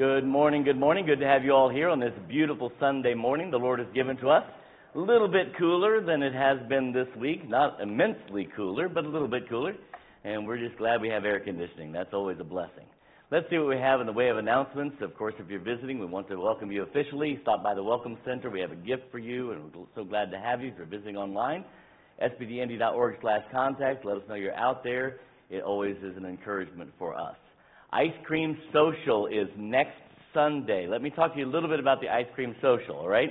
Good morning, good morning. Good to have you all here on this beautiful Sunday morning the Lord has given to us. A little bit cooler than it has been this week. Not immensely cooler, but a little bit cooler. And we're just glad we have air conditioning. That's always a blessing. Let's see what we have in the way of announcements. Of course, if you're visiting, we want to welcome you officially. Stop by the Welcome Center. We have a gift for you, and we're so glad to have you if you're visiting online. SBDND.org/contact. Let us know you're out there. It always is an encouragement for us. Ice Cream Social is next Sunday. Let me talk to you a little bit about the Ice Cream Social, all right?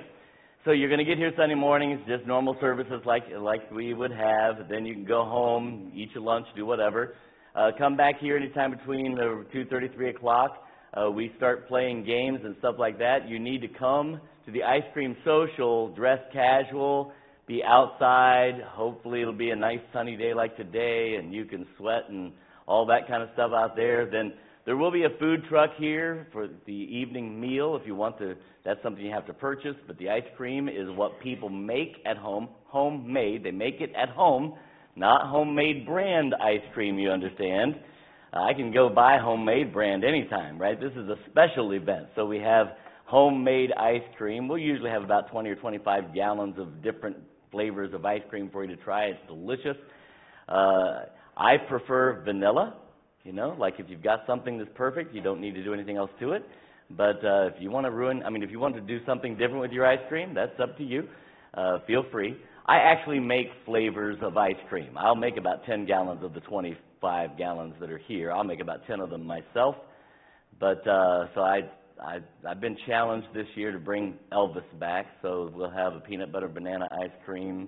So you're going to get here Sunday mornings, just normal services like we would have. Then you can go home, eat your lunch, do whatever. Come back here anytime between 2:30, 3 o'clock. We start playing games and stuff like that. You need to come to the Ice Cream Social, dress casual, be outside. Hopefully it'll be a nice sunny day like today, and you can sweat and all that kind of stuff out there. Then there will be a food truck here for the evening meal if you want to. That's something you have to purchase, but the ice cream is what people make at home, homemade. They make it at home, not homemade brand ice cream, you understand. I can go buy homemade brand anytime, right? This is a special event, so we have homemade ice cream. We'll usually have about 20 or 25 gallons of different flavors of ice cream for you to try. It's delicious. I prefer vanilla. You know, like if you've got something that's perfect, you don't need to do anything else to it. But if you want to do something different with your ice cream, that's up to you. Feel free. I actually make flavors of ice cream. I'll make about 10 gallons of the 25 gallons that are here. I'll make about 10 of them myself. But so I've been challenged this year to bring Elvis back. So we'll have a peanut butter banana ice cream,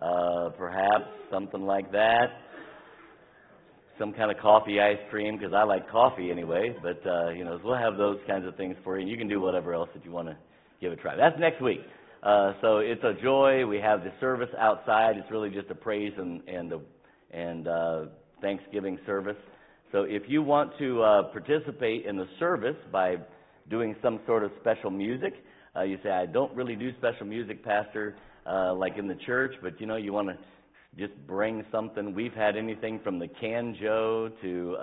perhaps something like that. Some kind of coffee ice cream, because I like coffee anyway, but we'll have those kinds of things for you, and you can do whatever else that you want to give a try. That's next week. So it's a joy. We have the service outside. It's really just a praise and Thanksgiving service. So if you want to participate in the service by doing some sort of special music, you say, I don't really do special music, Pastor, like in the church, but you want to just bring something. We've had anything from the banjo to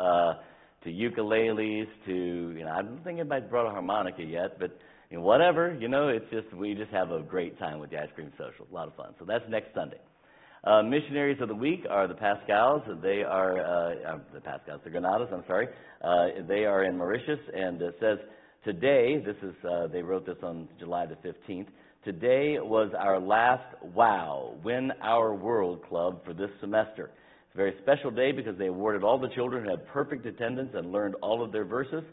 ukuleles to, I don't think anybody's brought a harmonica yet, but whatever, it's just, we just have a great time with the Ice Cream Social. A lot of fun. So that's next Sunday. Missionaries of the week are the Pascals. They are, the Granados, I'm sorry. They are in Mauritius, and it says, today, they wrote this on July the 15th, today was our last WOW, Win Our World Club for this semester. It's a very special day because they awarded all the children who had perfect attendance and learned all of their verses,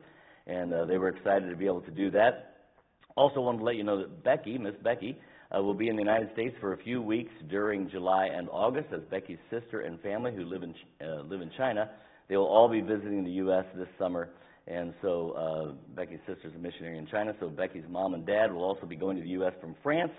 and they were excited to be able to do that. Also wanted to let you know that Becky, Miss Becky, will be in the United States for a few weeks during July and August, as Becky's sister and family who live in China. They will all be visiting the U.S. this summer. And so Becky's sister's a missionary in China, so Becky's mom and dad will also be going to the U.S. from France.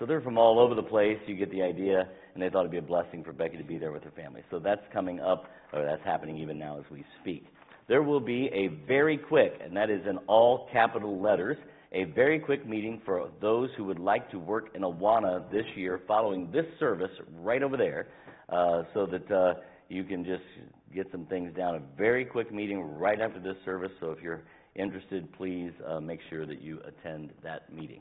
So they're from all over the place. You get the idea, and they thought it'd be a blessing for Becky to be there with her family. So that's coming up, or that's happening even now as we speak. There will be a very quick, and that is in all capital letters, a very quick meeting for those who would like to work in Awana this year following this service right over there, so that you can just get some things down. A very quick meeting right after this service, so if you're interested, please make sure that you attend that meeting.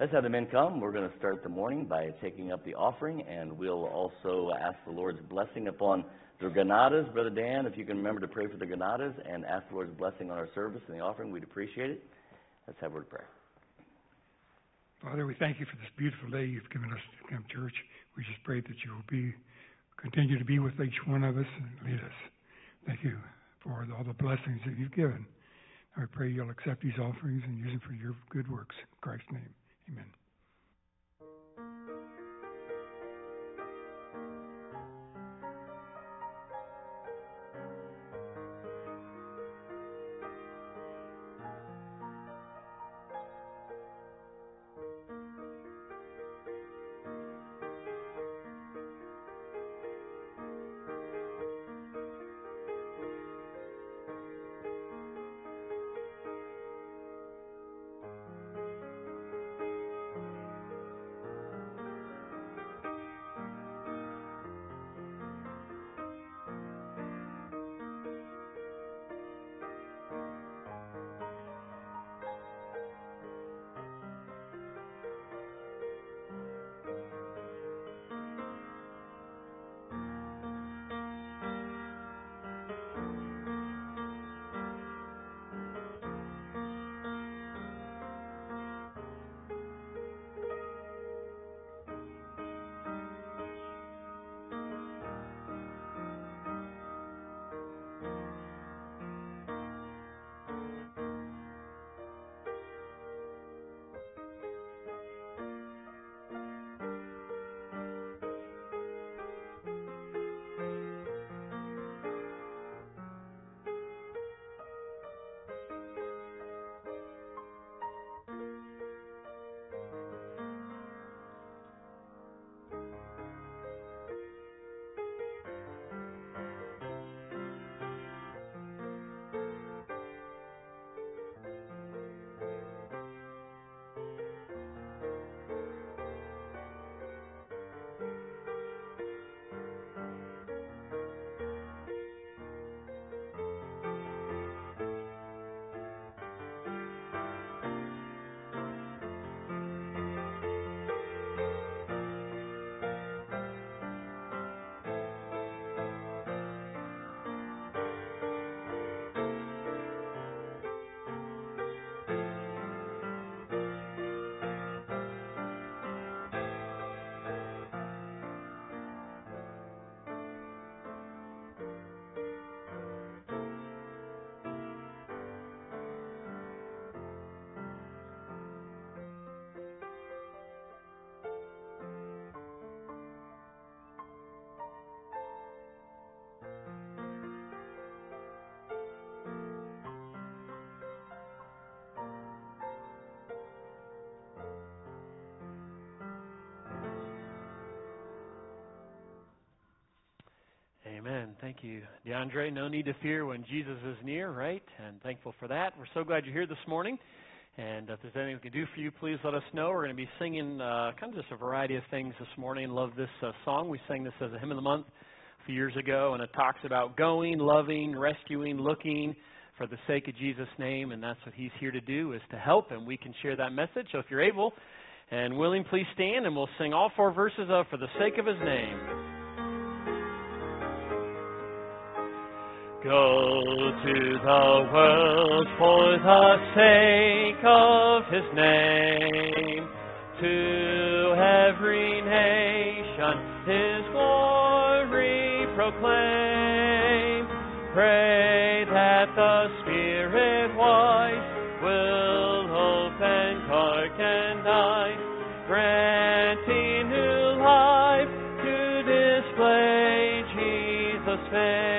Let's have the men come. We're going to start the morning by taking up the offering, and we'll also ask the Lord's blessing upon the Granadas. Brother Dan, if you can remember to pray for the Granadas and ask the Lord's blessing on our service and the offering, we'd appreciate it. Let's have a word of prayer. Father, we thank you for this beautiful day you've given us to come to church. We just pray that you will continue to be with each one of us and lead us. Thank you for all the blessings that you've given. I pray you'll accept these offerings and use them for your good works. In Christ's name, amen. Thank you, DeAndre. No need to fear when Jesus is near, right? And thankful for that. We're so glad you're here this morning. And if there's anything we can do for you, please let us know. We're going to be singing kind of just a variety of things this morning. Love this song. We sang this as a hymn of the month a few years ago, and it talks about going, loving, rescuing, looking for the sake of Jesus' name. And that's what he's here to do, is to help, and we can share that message. So if you're able and willing, please stand, and we'll sing all four verses of For the Sake of His Name. Go to the world for the sake of His name. To every nation His glory proclaim. Pray that the Spirit wise will open dark and night, granting new life to display Jesus' fame.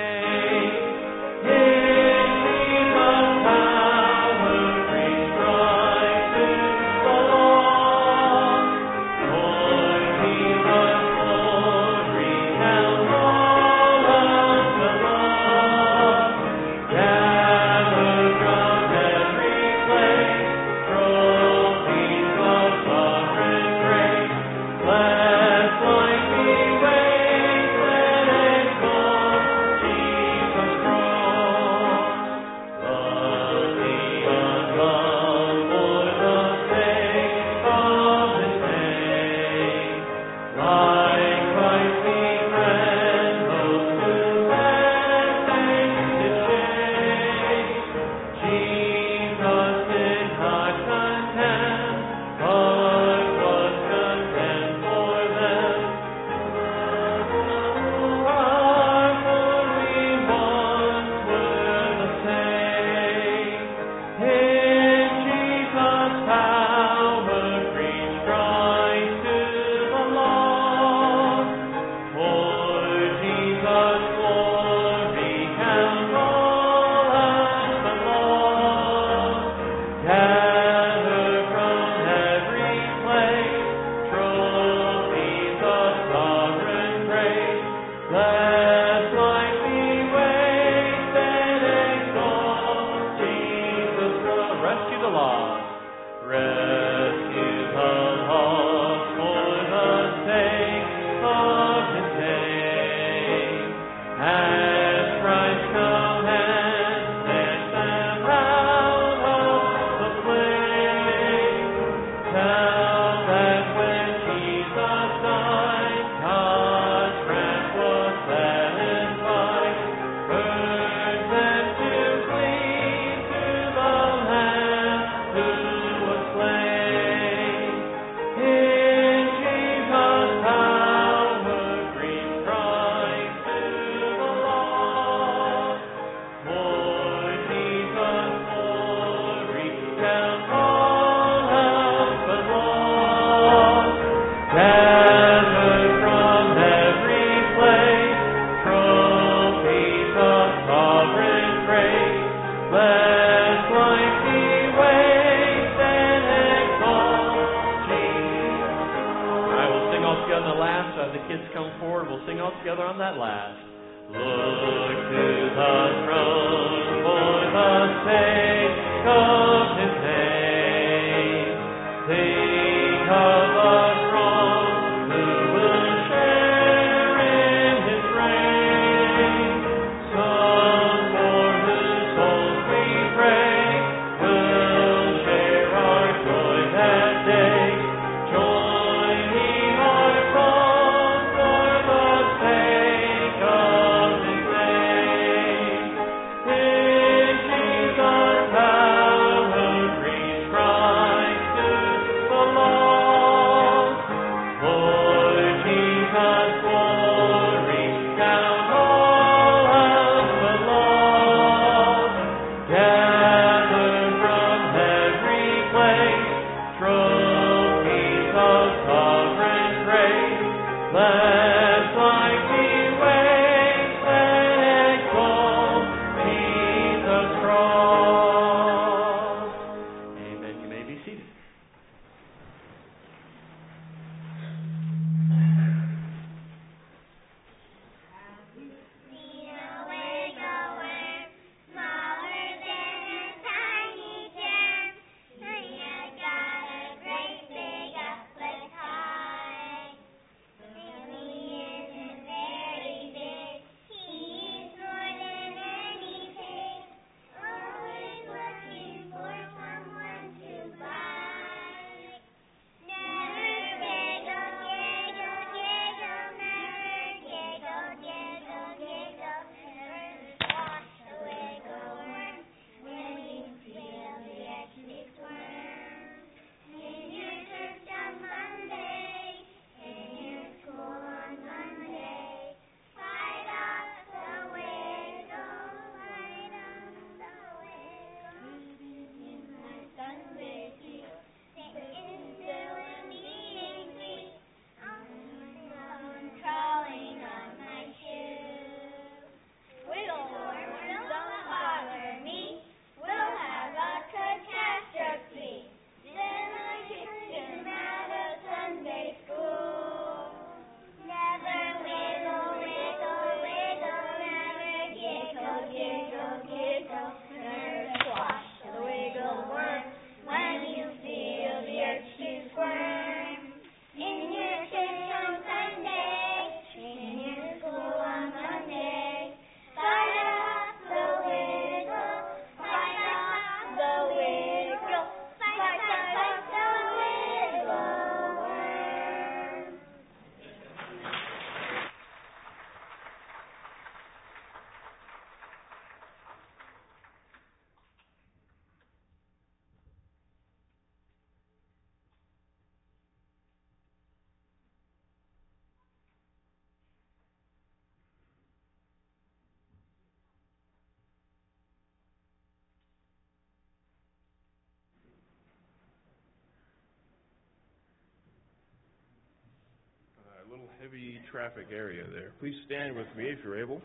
little heavy traffic area there. Please stand with me if you're able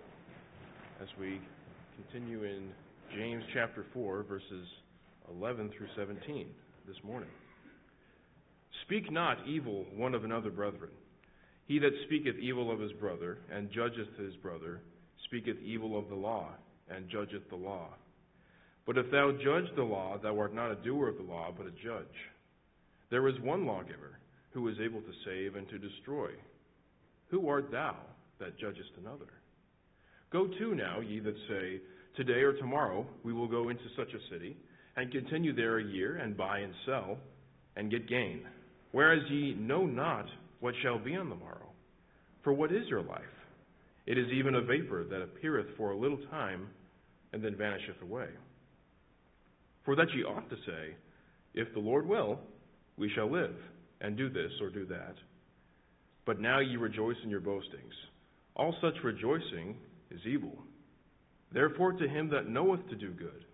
as we continue in James chapter 4, verses 11 through 17 this morning. Speak not evil one of another, brethren. He that speaketh evil of his brother, and judgeth his brother, speaketh evil of the law, and judgeth the law. But if thou judge the law, thou art not a doer of the law, but a judge. There is one lawgiver, who is able to save and to destroy. Who art thou that judgest another? Go to now, ye that say, Today or tomorrow we will go into such a city, and continue there a year, and buy and sell, and get gain. Whereas ye know not what shall be on the morrow. For what is your life? It is even a vapor that appeareth for a little time, and then vanisheth away. For that ye ought to say, If the Lord will, we shall live, and do this or do that. But now ye rejoice in your boastings. All such rejoicing is evil. Therefore to him that knoweth to do good,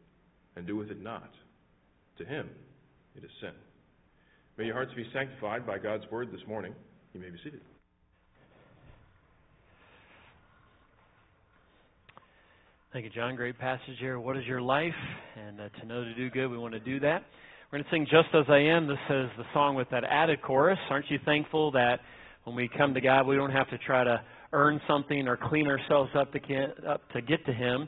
and doeth it not, to him it is sin. May your hearts be sanctified by God's word this morning. You may be seated. Thank you, John. Great passage here. What is your life? And to know to do good, we want to do that. We're going to sing Just As I Am. This is the song with that added chorus. Aren't you thankful that when we come to God, we don't have to try to earn something or clean ourselves up to get to Him?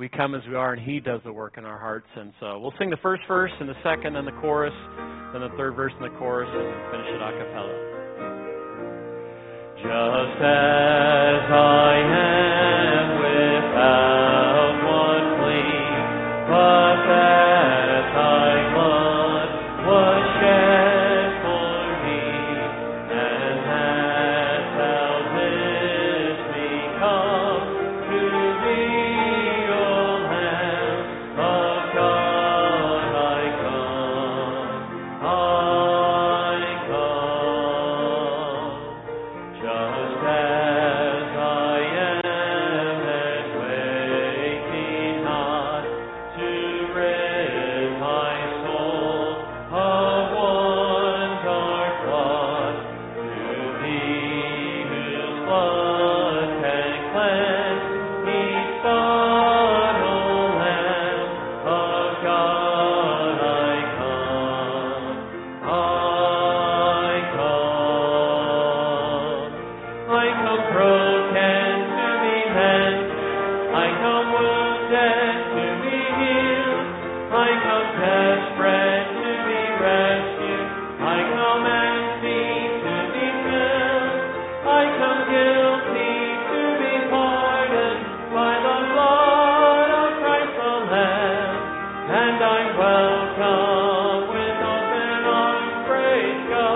We come as we are, and He does the work in our hearts. And so we'll sing the first verse and the second and the chorus, then the third verse and the chorus, and finish it a cappella. Just as I am without one plea, but that thy blood was shed for me, and hast thou this become to thee, O Lamb of God, I come. Just as I am, and wake me not to rid my soul of one dark plot, to thee whose blood can cleanse each thought, O Lamb of God, I come. I come broken to be mended. I come wounded to be healed. I come desperate to be rescued. I come empty to be filled. I come guilty to be pardoned by the blood of Christ the Lamb. And I welcome with open arms, praise God, just as I am.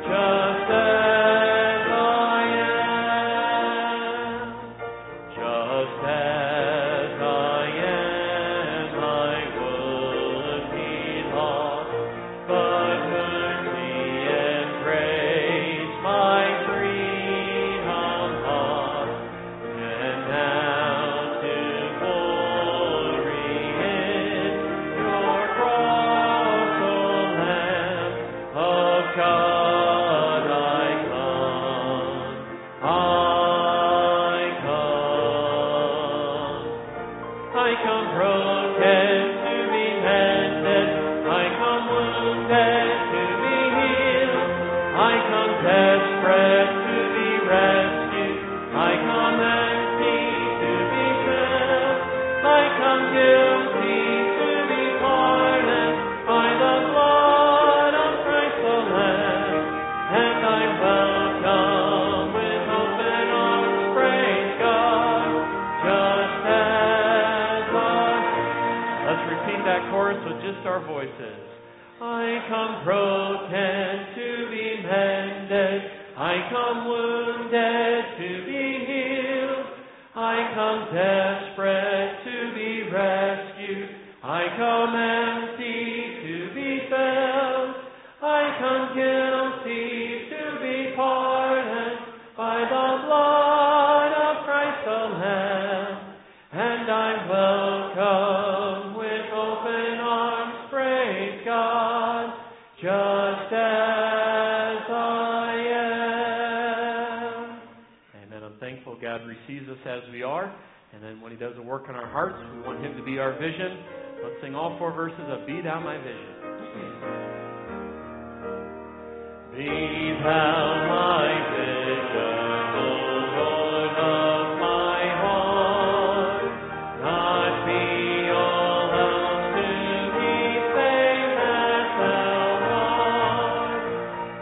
Just as I am, I would be lost, but mercy and grace my freedom bought, and now to glory in your cross, O Lamb of God, I come. I come broken to be mended. I come wounded to be healed. I come desperate to be rescued. I come empty to be filled. I come guilty to be pardoned by the blood of Christ the Lamb. And I welcome with open arms, praise God, just as I am. Let's repeat that chorus with just our voices. I come broken to be mended. I come wounded to be healed. I come desperate to be rescued. I come empty to be filled. I come guilty to be pardoned by the blood of Christ the Lamb. And I welcome with open arms, praise God, just as I God receives us as we are. And then when he does a work in our hearts, we want him to be our vision. Let's sing all four verses of Be Thou My Vision. Be Thou My Vision, O Lord of my heart. Not be all else to me, save as Thou art.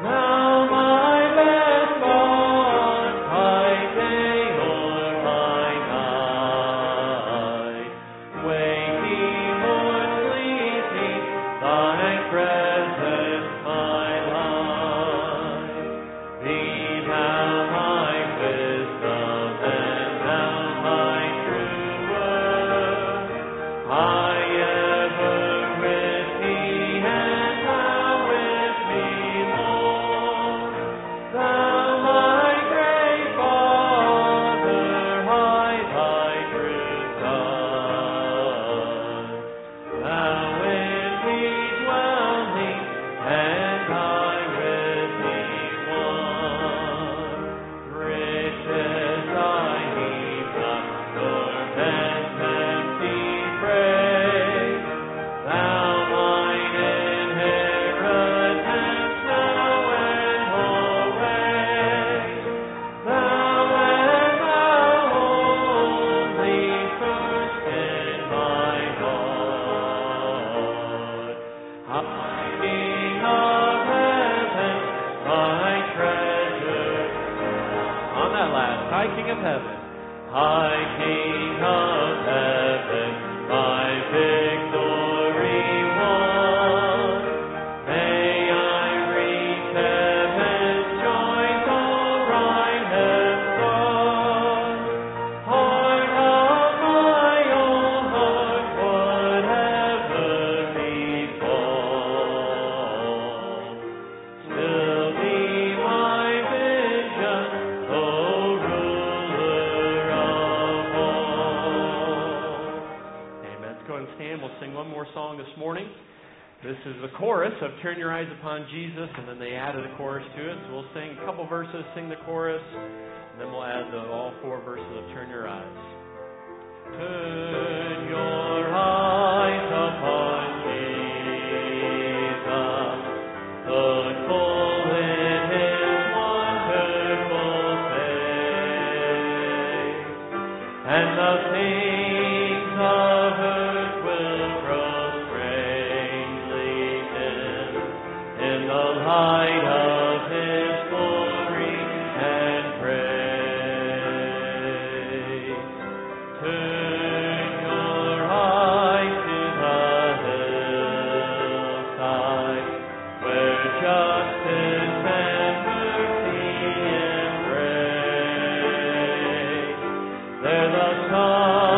Now my best part, by day or by night. Wake me or sleep me, Thy presence my life. Be Thou my wisdom and Thou my true word. I ever with Thee and Thou with me, Lord. Thou my great Father, I Thy truth love. Thou in me dwell me, and I with Thee one. Riches I heap up, nor can empty praise. Thou mine inheritance, now and always. Thou and Thou only, first in my heart. High King of heaven, my treasure. On that last, High King of heaven. High King of heaven, my victory won. May I reach heaven's joys, O rhinehorn star. Heart of my own heart, whatever befall, still be my vision, O ruler of all. Amen. Let's go ahead and stand. We'll sing one more song this morning. This is the chorus of Turn Your Eyes Upon Jesus, and then they added a chorus to it. So we'll sing a couple verses, sing the chorus, and then we'll add all four verses of Turn Your Eyes. Turn your eyes upon Jesus, look full in his wonderful face, and the things of earth will grow strangely dim in the light of his glory and praise. Turn your eyes to the hillside, where justice and mercy embrace. There the sun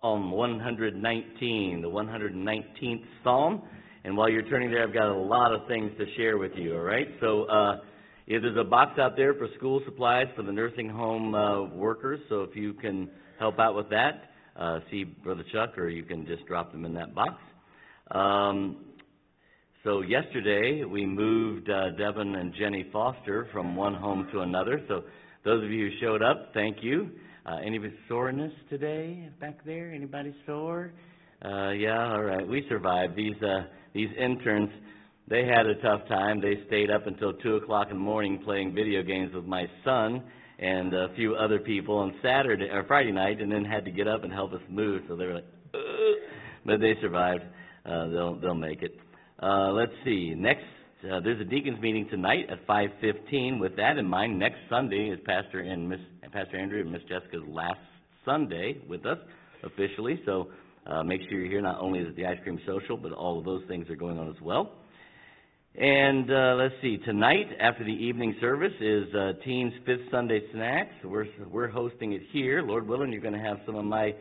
Psalm 119, the 119th Psalm. And while you're turning there, I've got a lot of things to share with you, all right? So there's a box out there for school supplies for the nursing home workers. So if you can help out with that, see Brother Chuck, or you can just drop them in that box. So yesterday, we moved Devin and Jenny Foster from one home to another. So those of you who showed up, thank you. Any soreness today back there? Anybody sore? Yeah, all right. We survived. These interns, they had a tough time. They stayed up until 2 o'clock in the morning playing video games with my son and a few other people on Saturday or Friday night, and then had to get up and help us move. So they were like, ugh. But they survived. They'll make it. Let's see. Next, there's a deacons meeting tonight at 5:15. With that in mind, next Sunday is Pastor Andrew and Miss Jessica's last Sunday with us officially, so make sure you're here. Not only is it the ice cream social, but all of those things are going on as well. And let's see, tonight after the evening service is Teens Fifth Sunday Snacks. We're hosting it here. Lord willing, you're going to have some of my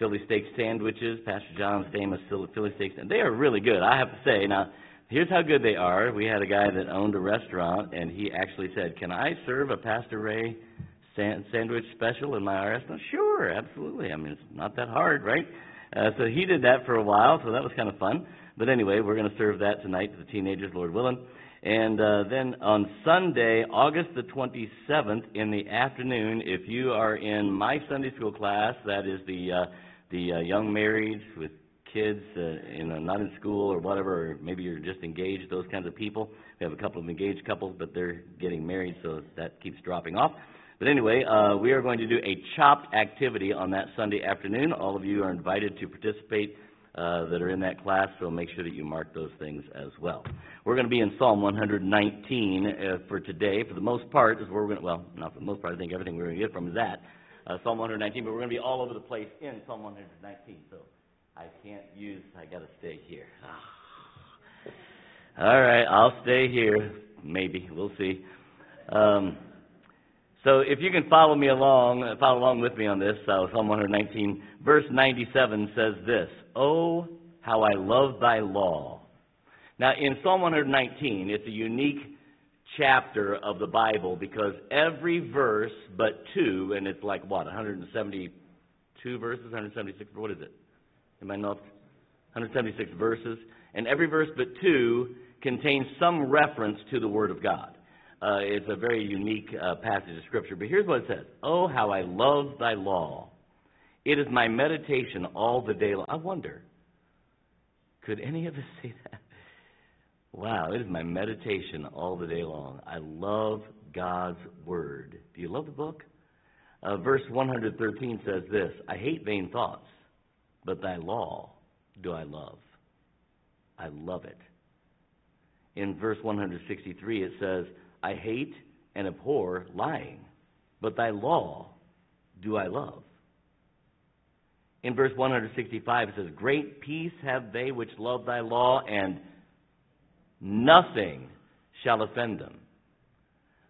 Philly steak sandwiches, Pastor John's famous Philly steak sandwich. They are really good, I have to say. Now, here's how good they are. We had a guy that owned a restaurant, and he actually said, "Can I serve a Pastor Ray sandwich special in my restaurant?" Sure, absolutely. I mean, it's not that hard, right? So he did that for a while, so that was kind of fun. But anyway, we're going to serve that tonight to the teenagers, Lord willing. And then on Sunday, August the 27th in the afternoon, if you are in my Sunday school class, that is the young marrieds with kids, not in school or whatever, or maybe you're just engaged, those kinds of people. We have a couple of engaged couples, but they're getting married, so that keeps dropping off. But anyway, we are going to do a chopped activity on that Sunday afternoon. All of you are invited to participate that are in that class, so make sure that you mark those things as well. We're going to be in Psalm 119 for today. For the most part, not for the most part, I think everything we're going to get from is that, Psalm 119, but we're going to be all over the place in Psalm 119, so I got to stay here. All right, I'll stay here, maybe, we'll see. So if you can follow along with me on this, Psalm 119, verse 97 says this, "Oh, how I love thy law." Now, in Psalm 119, it's a unique chapter of the Bible because every verse but two, and it's like, 172 verses, 176, what is it? Am I not? 176 verses, and every verse but two contains some reference to the Word of God. It's a very unique passage of Scripture, but here's what it says. "Oh, how I love thy law. It is my meditation all the day long." I wonder, could any of us say that? Wow, it is my meditation all the day long. I love God's Word. Do you love the book? Verse 113 says this, "I hate vain thoughts, but thy law do I love." I love it. In verse 163 it says, "I hate and abhor lying, but thy law do I love." In verse 165 it says, "Great peace have they which love thy law, and nothing shall offend them."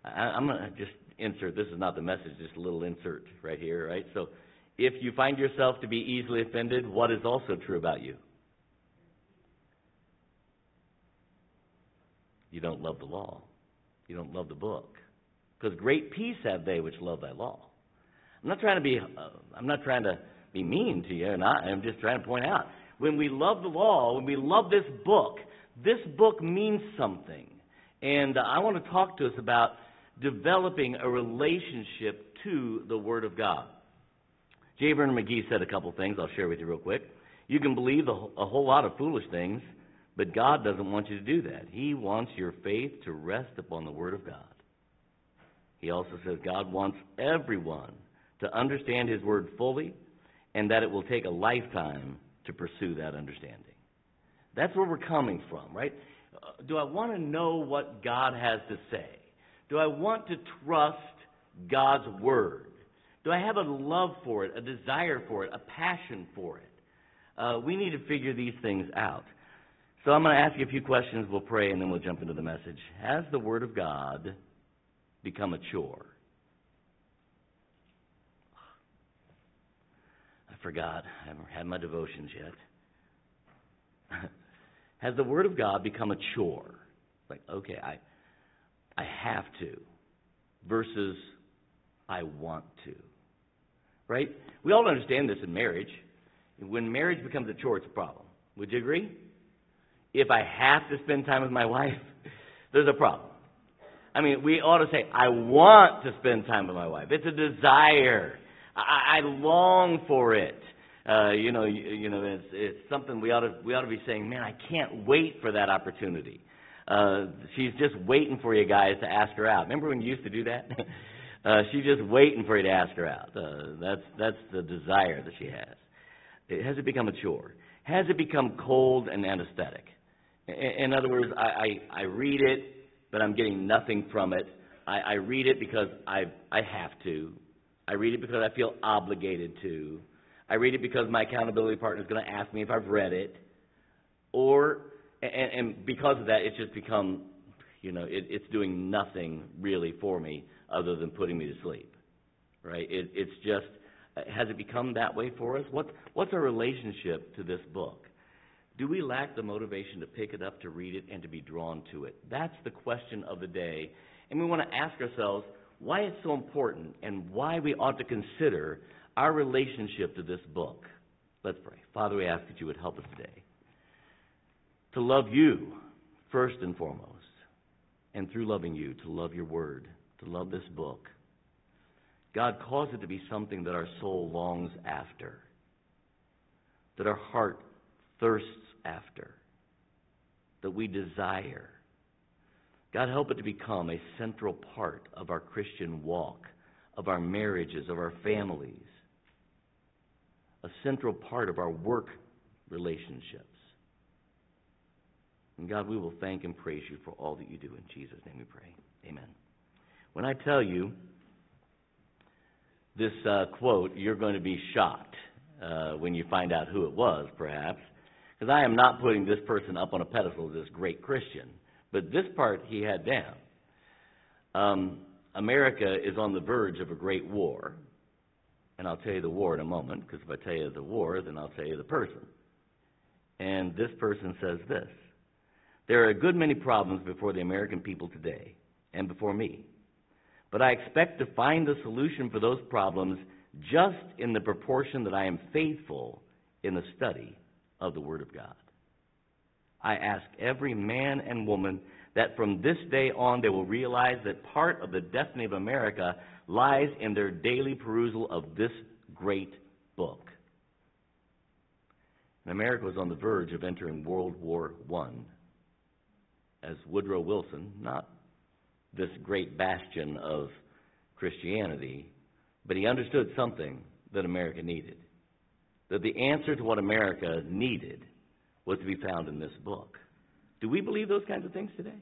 I'm going to just insert, this is not the message, just a little insert right here, right? So if you find yourself to be easily offended, what is also true about you? You don't love the law. You don't love the book, because great peace have they which love thy law. I'm not trying to be mean to you, and I'm just trying to point out, when we love the law, when we love this book means something. And I want to talk to us about developing a relationship to the Word of God. J. Vernon McGee said a couple things I'll share with you real quick. You can believe a whole lot of foolish things, but God doesn't want you to do that. He wants your faith to rest upon the Word of God. He also says God wants everyone to understand His Word fully, and that it will take a lifetime to pursue that understanding. That's where we're coming from, right? Do I want to know what God has to say? Do I want to trust God's Word? Do I have a love for it, a desire for it, a passion for it? We need to figure these things out. So I'm going to ask you a few questions, we'll pray, and then we'll jump into the message. Has the Word of God become a chore? I forgot. I haven't had my devotions yet. Has the Word of God become a chore? Like, okay, I have to, versus I want to. Right? We all understand this in marriage. When marriage becomes a chore, it's a problem. Would you agree? If I have to spend time with my wife, there's a problem. I mean, we ought to say, I want to spend time with my wife. It's a desire. I long for it. It's something we ought to be saying, man, I can't wait for that opportunity. She's just waiting for you guys to ask her out. Remember when you used to do that? She's just waiting for you to ask her out. That's the desire that she has. Has it become a chore? Has it become cold and anesthetic? In other words, I read it, but I'm getting nothing from it. I read it because I have to. I read it because I feel obligated to. I read it because my accountability partner is going to ask me if I've read it. Or And because of that, it's just become, you know, it's doing nothing really for me other than putting me to sleep, right? It's just, has it become that way for us? What's our relationship to this book? Do we lack the motivation to pick it up, to read it, and to be drawn to it? That's the question of the day. And we want to ask ourselves why it's so important and why we ought to consider our relationship to this book. Let's pray. Father, we ask that you would help us today to love you first and foremost, and through loving you, to love your word, to love this book. God, cause it to be something that our soul longs after, that our heart thirsts after, that we desire. God, help it to become a central part of our Christian walk, of our marriages, of our families, a central part of our work relationships. And God, we will thank and praise you for all that you do. In Jesus' name we pray. Amen. When I tell you this quote, you're going to be shocked when you find out who it was, perhaps, because I am not putting this person up on a pedestal, this great Christian. But this part he had down. America is on the verge of a great war. And I'll tell you the war in a moment, because if I tell you the war, then I'll tell you the person. And this person says this: there are a good many problems before the American people today, and before me. But I expect to find the solution for those problems just in the proportion that I am faithful in the study of the Word of God. I ask every man and woman that from this day on they will realize that part of the destiny of America lies in their daily perusal of this great book. And America was on the verge of entering World War I. As Woodrow Wilson, not this great bastion of Christianity, but he understood something that America needed, that the answer to what America needed was to be found in this book. Do we believe those kinds of things today?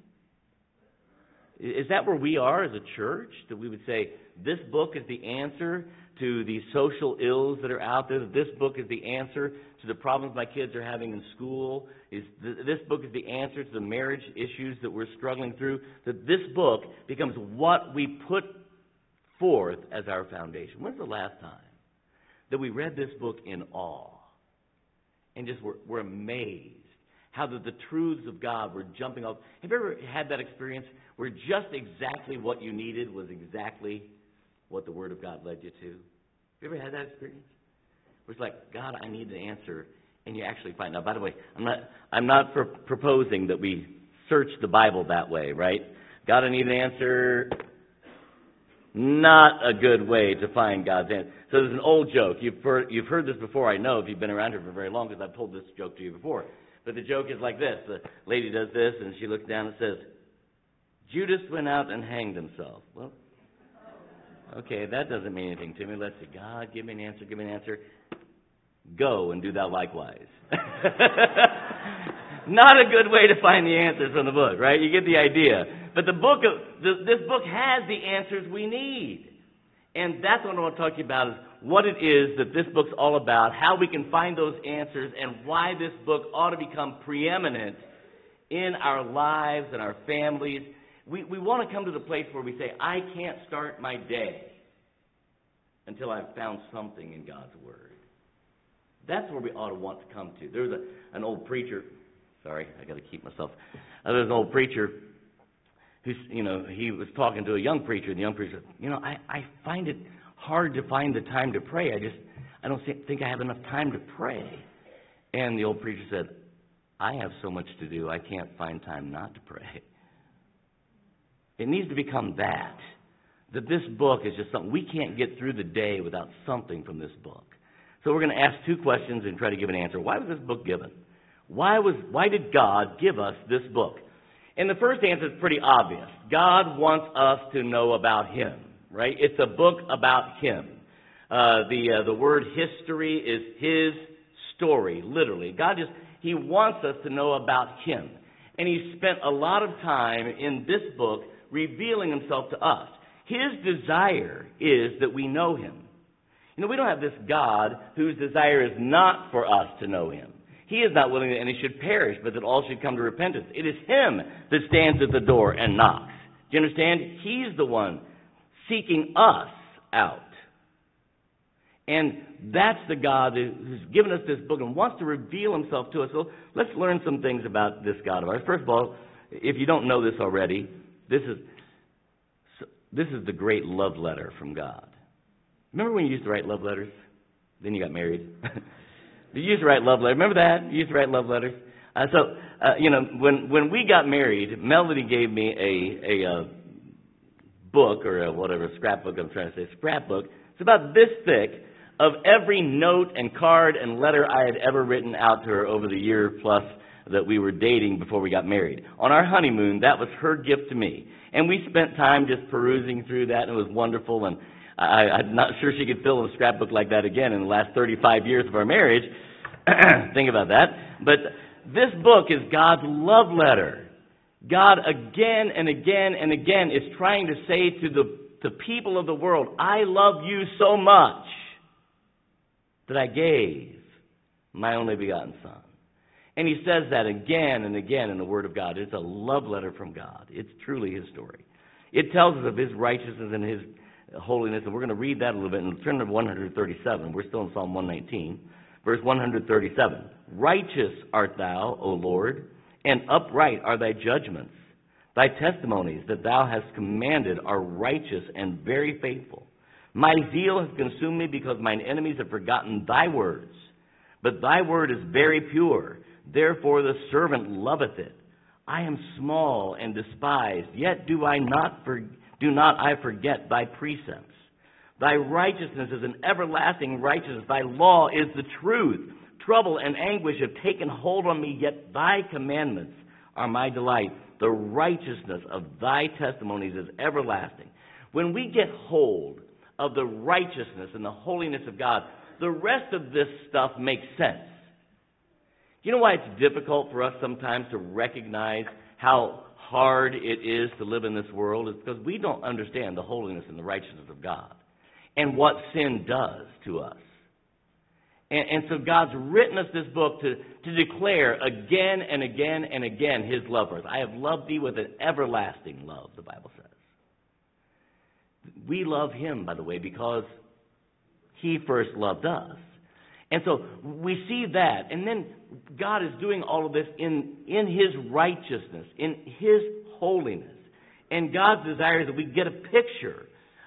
Is that where we are as a church, that we would say this book is the answer to the social ills that are out there, that this book is the answer to the problems my kids are having in school, is this book is the answer to the marriage issues that we're struggling through, that this book becomes what we put forth as our foundation? When's the last time that we read this book in awe and just were amazed how the truths of God were jumping off? Have you ever had that experience where just exactly what you needed was exactly what the Word of God led you to? Have you ever had that experience? Where it's like, God, I need an answer, and you actually find. Now, by the way, I'm not proposing that we search the Bible that way, right? God, I need an answer. Not a good way to find God's answer. So there's an old joke. You've heard this before, I know, if you've been around here for very long, because I've told this joke to you before. But the joke is like this. The lady does this, and she looks down and says, Judas went out and hanged himself. Well, okay, that doesn't mean anything to me. Let's see. God, give me an answer, give me an answer. Go and do thou likewise. Not a good way to find the answers from the book, right? You get the idea. But the book of this book has the answers we need. And that's what I want to talk to you about, is what it is that this book's all about, how we can find those answers, and why this book ought to become preeminent in our lives and our families. We want to come to the place where we say, I can't start my day until I've found something in God's Word. That's where we ought to want to come to. There's an old preacher. Sorry, I got to keep myself. There's an old preacher who, you know, he was talking to a young preacher, and the young preacher said, you know, I find it hard to find the time to pray. I don't think I have enough time to pray. And the old preacher said, I have so much to do, I can't find time not to pray. It needs to become that this book is just something we can't get through the day without something from this book. So we're going to ask two questions and try to give an answer. Why was this book given? Why did God give us this book? And the first answer is pretty obvious. God wants us to know about Him, right? It's a book about Him. The word history is His story, literally. He wants us to know about Him. And He spent a lot of time in this book revealing Himself to us. His desire is that we know Him. You know, we don't have this God whose desire is not for us to know Him. He is not willing that any should perish, but that all should come to repentance. It is him that stands at the door and knocks. Do you understand? He's the one seeking us out. And that's the God who's given us this book and wants to reveal himself to us. So let's learn some things about this God of ours. First of all, if you don't know this already, this is the great love letter from God. Remember when you used to write love letters? Then you got married. You used to write love letters. Remember that? You used to write love letters. When we got married, Melody gave me a book or a scrapbook. I'm trying to say scrapbook. It's about this thick of every note and card and letter I had ever written out to her over the year plus that we were dating before we got married. On our honeymoon, that was her gift to me. And we spent time just perusing through that, and it was wonderful. And I'm not sure she could fill a scrapbook like that again in the last 35 years of our marriage. Think about that. But this book is God's love letter. God again and again and again is trying to say to the people of the world, I love you so much that I gave my only begotten Son. And he says that again and again in the Word of God. It's a love letter from God. It's truly his story. It tells us of his righteousness and his holiness, and we're going to read that a little bit and turn to 137. We're still in Psalm 119, verse 137. Righteous art thou, O Lord, and upright are thy judgments. Thy testimonies that thou hast commanded are righteous and very faithful. My zeal hath consumed me because mine enemies have forgotten thy words. But thy word is very pure, therefore the servant loveth it. I am small and despised, yet do not I forget thy precepts. Thy righteousness is an everlasting righteousness. Thy law is the truth. Trouble and anguish have taken hold on me, yet thy commandments are my delight. The righteousness of thy testimonies is everlasting. When we get hold of the righteousness and the holiness of God, the rest of this stuff makes sense. You know why it's difficult for us sometimes to recognize how hard it is to live in this world? Is because we don't understand the holiness and the righteousness of God and what sin does to us. And so God's written us this book to declare again and again and again his love for us. I have loved thee with an everlasting love, the Bible says. We love him, by the way, because he first loved us. And so we see that, and then God is doing all of this in his righteousness, in his holiness. And God's desire is that we get a picture,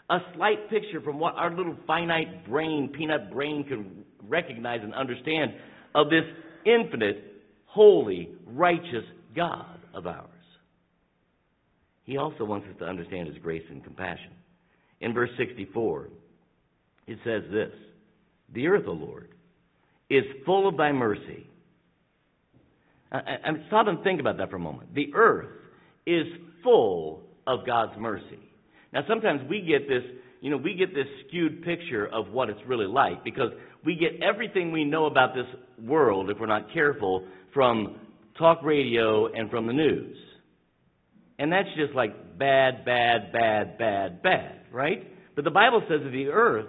a slight picture from what our little finite brain, peanut brain, can recognize and understand of this infinite, holy, righteous God of ours. He also wants us to understand his grace and compassion. In verse 64, it says this, the earth, O Lord, is full of thy mercy. I'm stopping and think about that for a moment. The earth is full of God's mercy. Now, sometimes we get this, we get this skewed picture of what it's really like because we get everything we know about this world, if we're not careful, from talk radio and from the news. And that's just like bad, bad, bad, bad, bad, right? But the Bible says that the earth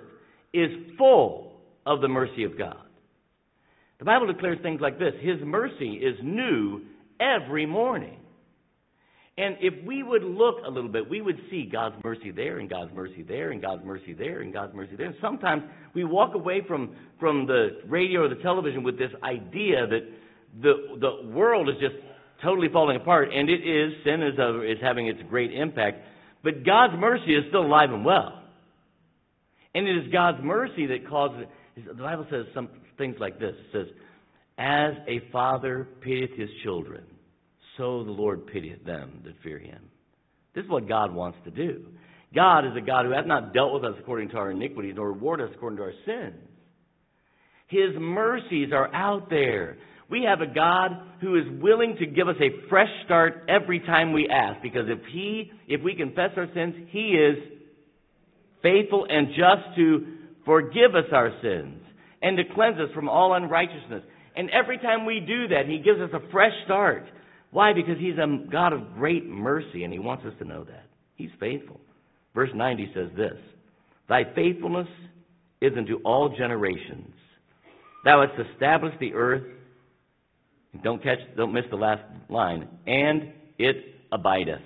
is full of the mercy of God. The Bible declares things like this. His mercy is new every morning. And if we would look a little bit, we would see God's mercy there and God's mercy there and God's mercy there and God's mercy there. And sometimes we walk away from the radio or the television with this idea that the world is just totally falling apart. And it is. Sin is having its great impact. But God's mercy is still alive and well. And it is God's mercy that causes it. The Bible says something. Things like this. It says, as a father pitieth his children, so the Lord pitieth them that fear him. This is what God wants to do. God is a God who hath not dealt with us according to our iniquities, nor rewarded us according to our sins. His mercies are out there. We have a God who is willing to give us a fresh start every time we ask, because if we confess our sins, he is faithful and just to forgive us our sins and to cleanse us from all unrighteousness. And every time we do that, he gives us a fresh start. Why? Because he's a God of great mercy, and he wants us to know that. He's faithful. Verse 90 says this, thy faithfulness is unto all generations. Thou hast established the earth Don't miss the last line. And it abideth.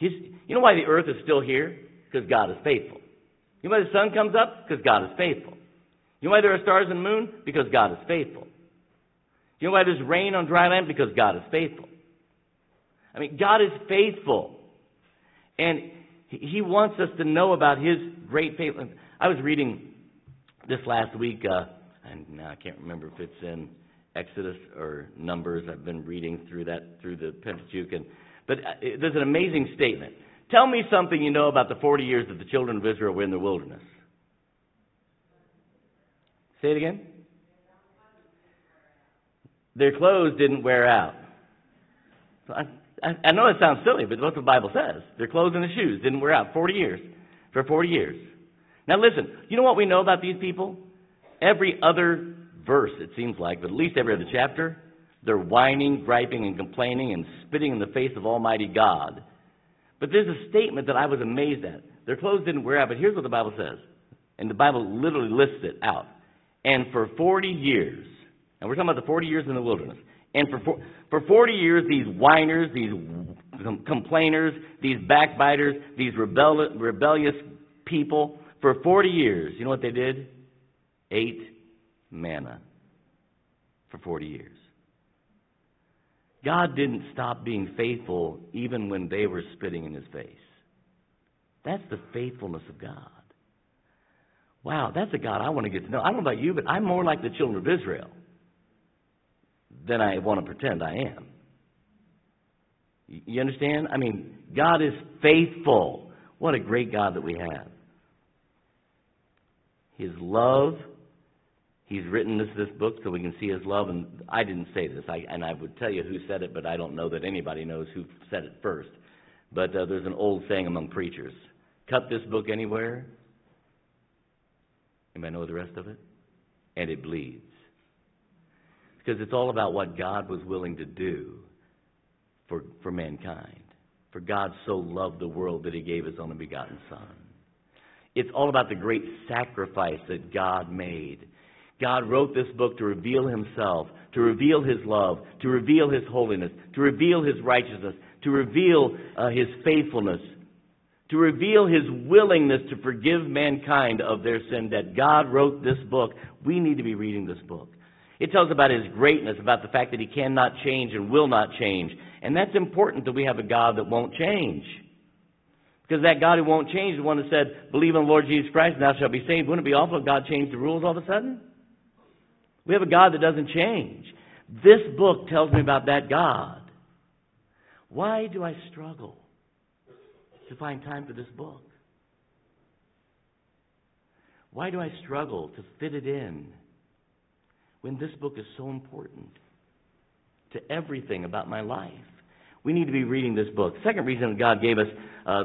You know why the earth is still here? Because God is faithful. You know why the sun comes up? Because God is faithful. You know why there are stars and moon? Because God is faithful. You know why there's rain on dry land? Because God is faithful. I mean, God is faithful. And He wants us to know about His great faithfulness. I was reading this last week, and now I can't remember if it's in Exodus or Numbers. I've been reading through that, through the Pentateuch. But there's an amazing statement. Tell me something you know about the 40 years that the children of Israel were in the wilderness. Say it again. Their clothes didn't wear out. So I know it sounds silly, but that's what the Bible says. Their clothes and the shoes didn't wear out 40 years. For 40 years. Now listen, you know what we know about these people? Every other verse, it seems like, but at least every other chapter, they're whining, griping, and complaining, and spitting in the face of Almighty God. But there's a statement that I was amazed at. Their clothes didn't wear out, but here's what the Bible says. And the Bible literally lists it out. And for 40 years, and we're talking about the 40 years in the wilderness, and for 40 years, these whiners, these complainers, these backbiters, these rebellious people, for 40 years, you know what they did? Ate manna for 40 years. God didn't stop being faithful even when they were spitting in His face. That's the faithfulness of God. Wow, that's a God I want to get to know. I don't know about you, but I'm more like the children of Israel than I want to pretend I am. You understand? I mean, God is faithful. What a great God that we have. His love, He's written this book so we can see His love. And I didn't say this, and I would tell you who said it, but I don't know that anybody knows who said it first. But there's an old saying among preachers. Cut this book anywhere. Anybody know the rest of it? And it bleeds. Because it's all about what God was willing to do for mankind. For God so loved the world that He gave His only begotten Son. It's all about the great sacrifice that God made. God wrote this book to reveal Himself, to reveal His love, to reveal His holiness, to reveal His righteousness, to reveal His faithfulness, to reveal His willingness to forgive mankind of their sin debt. God wrote this book. We need to be reading this book. It tells about His greatness, about the fact that He cannot change and will not change. And that's important that we have a God that won't change. Because that God who won't change, the one that said, believe on the Lord Jesus Christ and thou shalt be saved. Wouldn't it be awful if God changed the rules all of a sudden? We have a God that doesn't change. This book tells me about that God. Why do I struggle to find time for this book? Why do I struggle to fit it in when this book is so important to everything about my life? We need to be reading this book. Second reason God gave us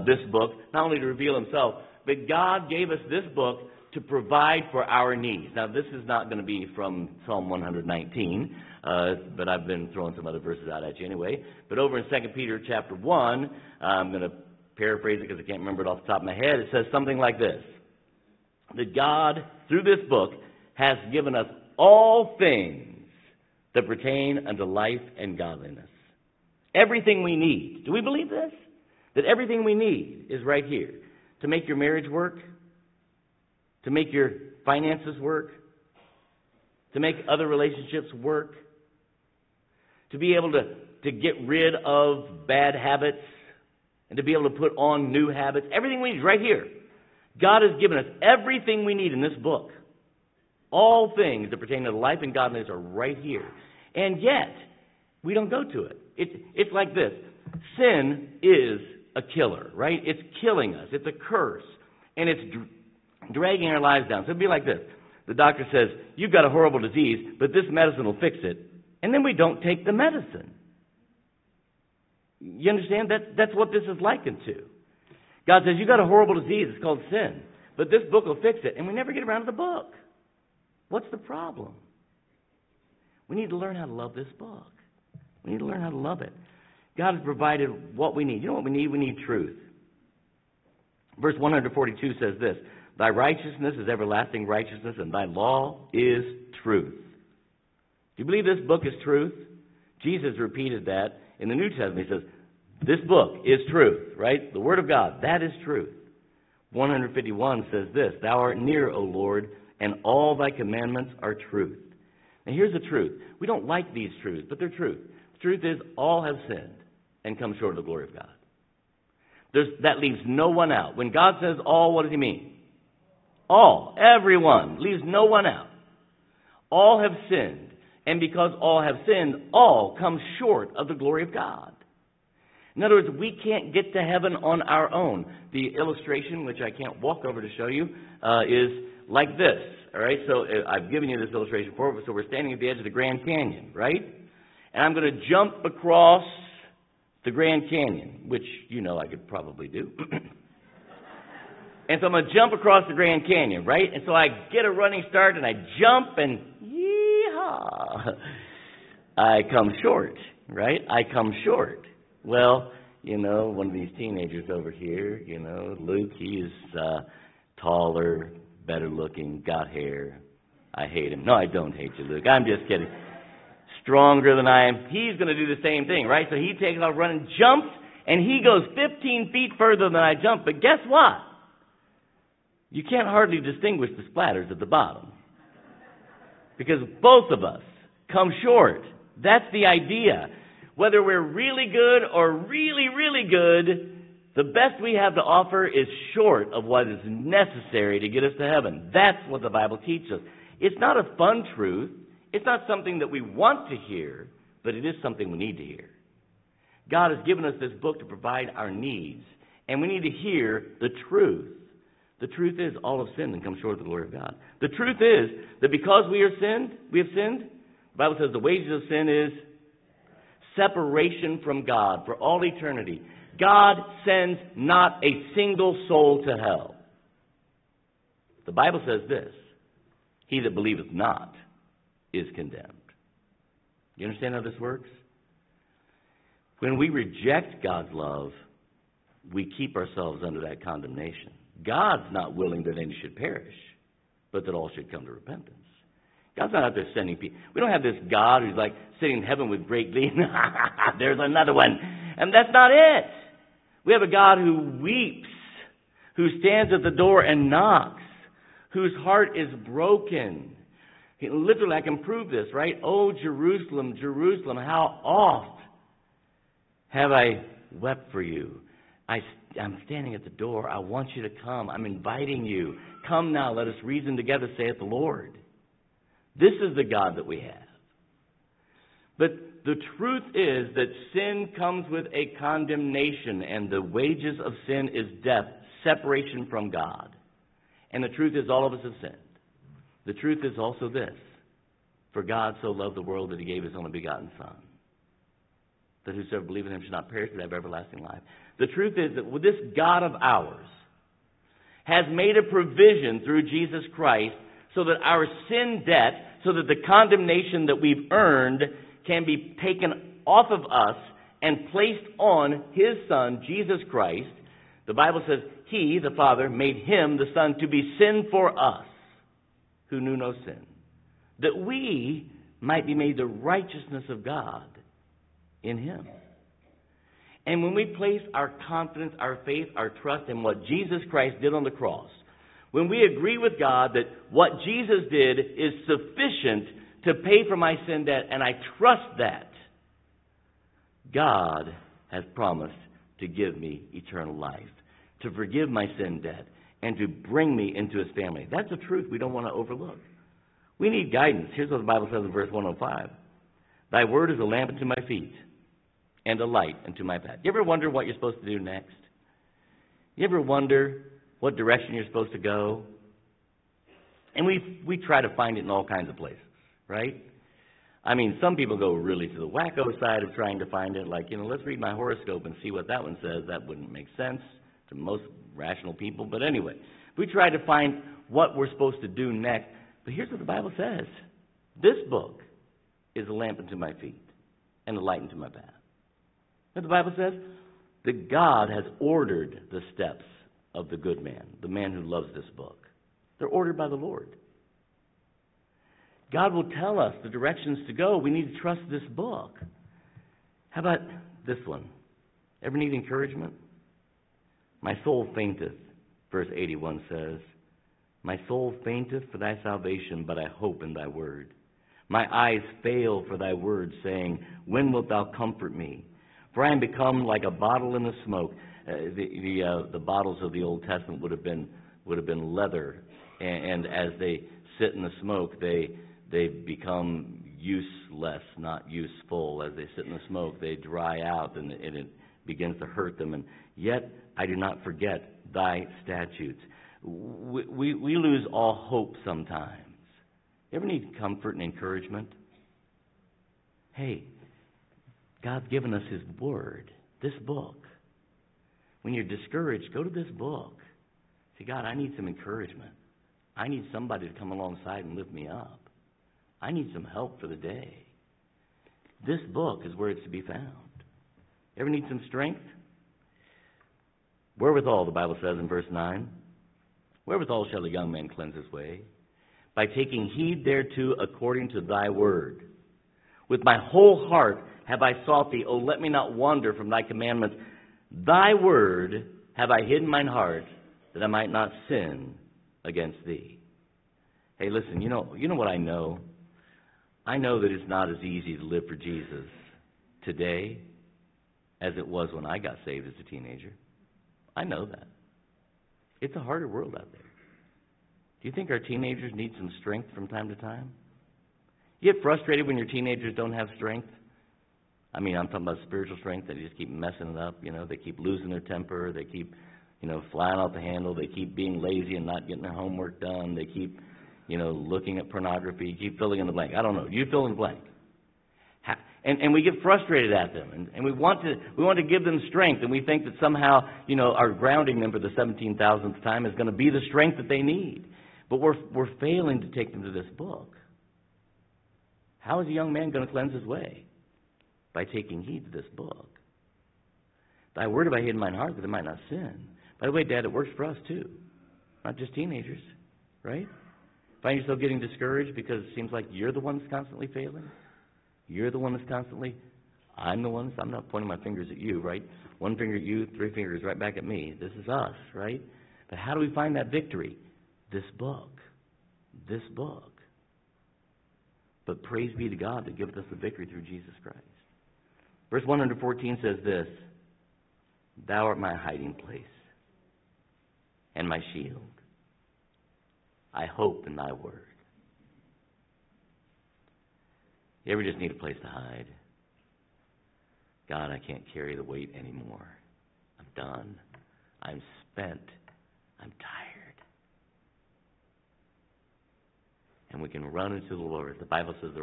this book, not only to reveal Himself, but God gave us this book to provide for our needs. Now, this is not going to be from Psalm 119, but I've been throwing some other verses out at you anyway. But over in 2 Peter chapter 1, I'm going to paraphrase it because I can't remember it off the top of my head. It says something like this, that God, through this book, has given us all things that pertain unto life and godliness. Everything we need. Do we believe this? That everything we need is right here. To make your marriage work. To make your finances work. To make other relationships work. To be able to get rid of bad habits. And to be able to put on new habits. Everything we need is right here. God has given us everything we need in this book. All things that pertain to life and godliness are right here. And yet, we don't go to it. It's like this. Sin is a killer, right? It's killing us. It's a curse. And it's dragging our lives down. So it'd be like this. The doctor says, you've got a horrible disease, but this medicine will fix it. And then we don't take the medicine. You understand? That's what this is likened to. God says, you've got a horrible disease. It's called sin. But this book will fix it. And we never get around to the book. What's the problem? We need to learn how to love this book. We need to learn how to love it. God has provided what we need. You know what we need? We need truth. Verse 142 says this, thy righteousness is everlasting righteousness, and thy law is truth. Do you believe this book is truth? Jesus repeated that in the New Testament. He says, this book is truth, right? The Word of God, that is truth. 151 says this, Thou art near, O Lord, and all thy commandments are truth. Now here's the truth. We don't like these truths, but they're truth. The truth is all have sinned and come short of the glory of God. That leaves no one out. When God says all, what does he mean? All, everyone, leaves no one out. All have sinned, and because all have sinned, all come short of the glory of God. In other words, we can't get to heaven on our own. The illustration, which I can't walk over to show you, is like this. All right, so I've given you this illustration before, so we're standing at the edge of the Grand Canyon, right? And I'm going to jump across the Grand Canyon, which you know I could probably do. And so I'm going to jump across the Grand Canyon, right? And so I get a running start, and I jump, and yeehaw! I come short, right? I come short. Well, you know, one of these teenagers over here, you know, Luke, he is taller, better looking, got hair. I hate him. No, I don't hate you, Luke. I'm just kidding. Stronger than I am. He's going to do the same thing, right? So he takes off running, jumps, and he goes 15 feet further than I jump. But guess what? You can't hardly distinguish the splatters at the bottom because both of us come short. That's the idea. Whether we're really good or really, really good, the best we have to offer is short of what is necessary to get us to heaven. That's what the Bible teaches. It's not a fun truth. It's not something that we want to hear, but it is something we need to hear. God has given us this book to provide our needs, and we need to hear the truth. The truth is all have sinned and come short of the glory of God. The truth is that because we have sinned, the Bible says the wages of sin is separation from God for all eternity. God sends not a single soul to hell. The Bible says this, he that believeth not is condemned. You understand how this works? When we reject God's love, we keep ourselves under that condemnation. God's not willing that any should perish, but that all should come to repentance. God's not out there sending people. We don't have this God who's like sitting in heaven with great glee. There's another one. And that's not it. We have a God who weeps, who stands at the door and knocks, whose heart is broken. Literally, I can prove this, right? Oh, Jerusalem, Jerusalem, how oft have I wept for you? I'm standing at the door. I want you to come. I'm inviting you. Come now, let us reason together, saith the Lord. This is the God that we have. But the truth is that sin comes with a condemnation, and the wages of sin is death, separation from God. And the truth is all of us have sinned. The truth is also this, for God so loved the world that he gave his only begotten Son, that whosoever believeth in him should not perish but have everlasting life. The truth is that this God of ours has made a provision through Jesus Christ so that our sin debt, so that the condemnation that we've earned can be taken off of us and placed on his Son, Jesus Christ. The Bible says, he, the Father, made him, the Son, to be sin for us, who knew no sin, that we might be made the righteousness of God in him. And when we place our confidence, our faith, our trust in what Jesus Christ did on the cross, when we agree with God that what Jesus did is sufficient to pay for my sin debt, and I trust that, God has promised to give me eternal life, to forgive my sin debt, and to bring me into his family. That's a truth we don't want to overlook. We need guidance. Here's what the Bible says in verse 105. Thy word is a lamp unto my feet and a light unto my path. You ever wonder what you're supposed to do next? You ever wonder what direction you're supposed to go? And we try to find it in all kinds of places, right? I mean, some people go really to the wacko side of trying to find it. Like, you know, let's read my horoscope and see what that one says. That wouldn't make sense to most rational people, but anyway, we try to find what we're supposed to do next. But here's what the Bible says. This book is a lamp unto my feet and a light unto my path. And the Bible says that God has ordered the steps of the good man, the man who loves this book. They're ordered by the Lord. God will tell us the directions to go. We need to trust this book. How about this one? Ever need encouragement? My soul fainteth, verse 81 says, my soul fainteth for thy salvation, but I hope in thy word. My eyes fail for thy word, saying, when wilt thou comfort me? For I am become like a bottle in the smoke. The bottles of the Old Testament would have been leather, and as they sit in the smoke, they become useless, not useful. As they sit in the smoke, they dry out, and it begins to hurt them. And yet I do not forget thy statutes. We lose all hope sometimes. You ever need comfort and encouragement? Hey, God's given us his word, this book. When you're discouraged, go to this book. Say, God, I need some encouragement. I need somebody to come alongside and lift me up. I need some help for the day. This book is where it's to be found. You ever need some strength? Wherewithal, the Bible says in verse 9, wherewithal shall the young man cleanse his way? By taking heed thereto according to thy word. With my whole heart have I sought thee. O let me not wander from thy commandments. Thy word have I hid in mine heart, that I might not sin against thee. Hey, listen, you know what I know? I know that it's not as easy to live for Jesus today as it was when I got saved as a teenager. I know that. It's a harder world out there. Do you think our teenagers need some strength from time to time? You get frustrated when your teenagers don't have strength? I mean, I'm talking about spiritual strength. They just keep messing it up. You know, they keep losing their temper. They keep, flying off the handle. They keep being lazy and not getting their homework done. They keep, looking at pornography. You keep filling in the blank. I don't know. You fill in the blank. And we get frustrated at them, and we want to give them strength, and we think that somehow, our grounding them for the 17,000th time is going to be the strength that they need. But we're failing to take them to this book. How is a young man going to cleanse his way? By taking heed to this book. Thy word have I hid in mine heart, that I might not sin. By the way, Dad, it works for us too, not just teenagers, right? Find yourself getting discouraged because it seems like you're the one that's constantly failing. You're the one that's constantly, I'm not pointing my fingers at you, right? One finger at you, three fingers right back at me. This is us, right? But how do we find that victory? This book. But praise be to God that giveth us the victory through Jesus Christ. Verse 114 says this, thou art my hiding place and my shield. I hope in thy word. You ever just need a place to hide? God, I can't carry the weight anymore. I'm done. I'm spent. I'm tired. And we can run into the Lord. The Bible says the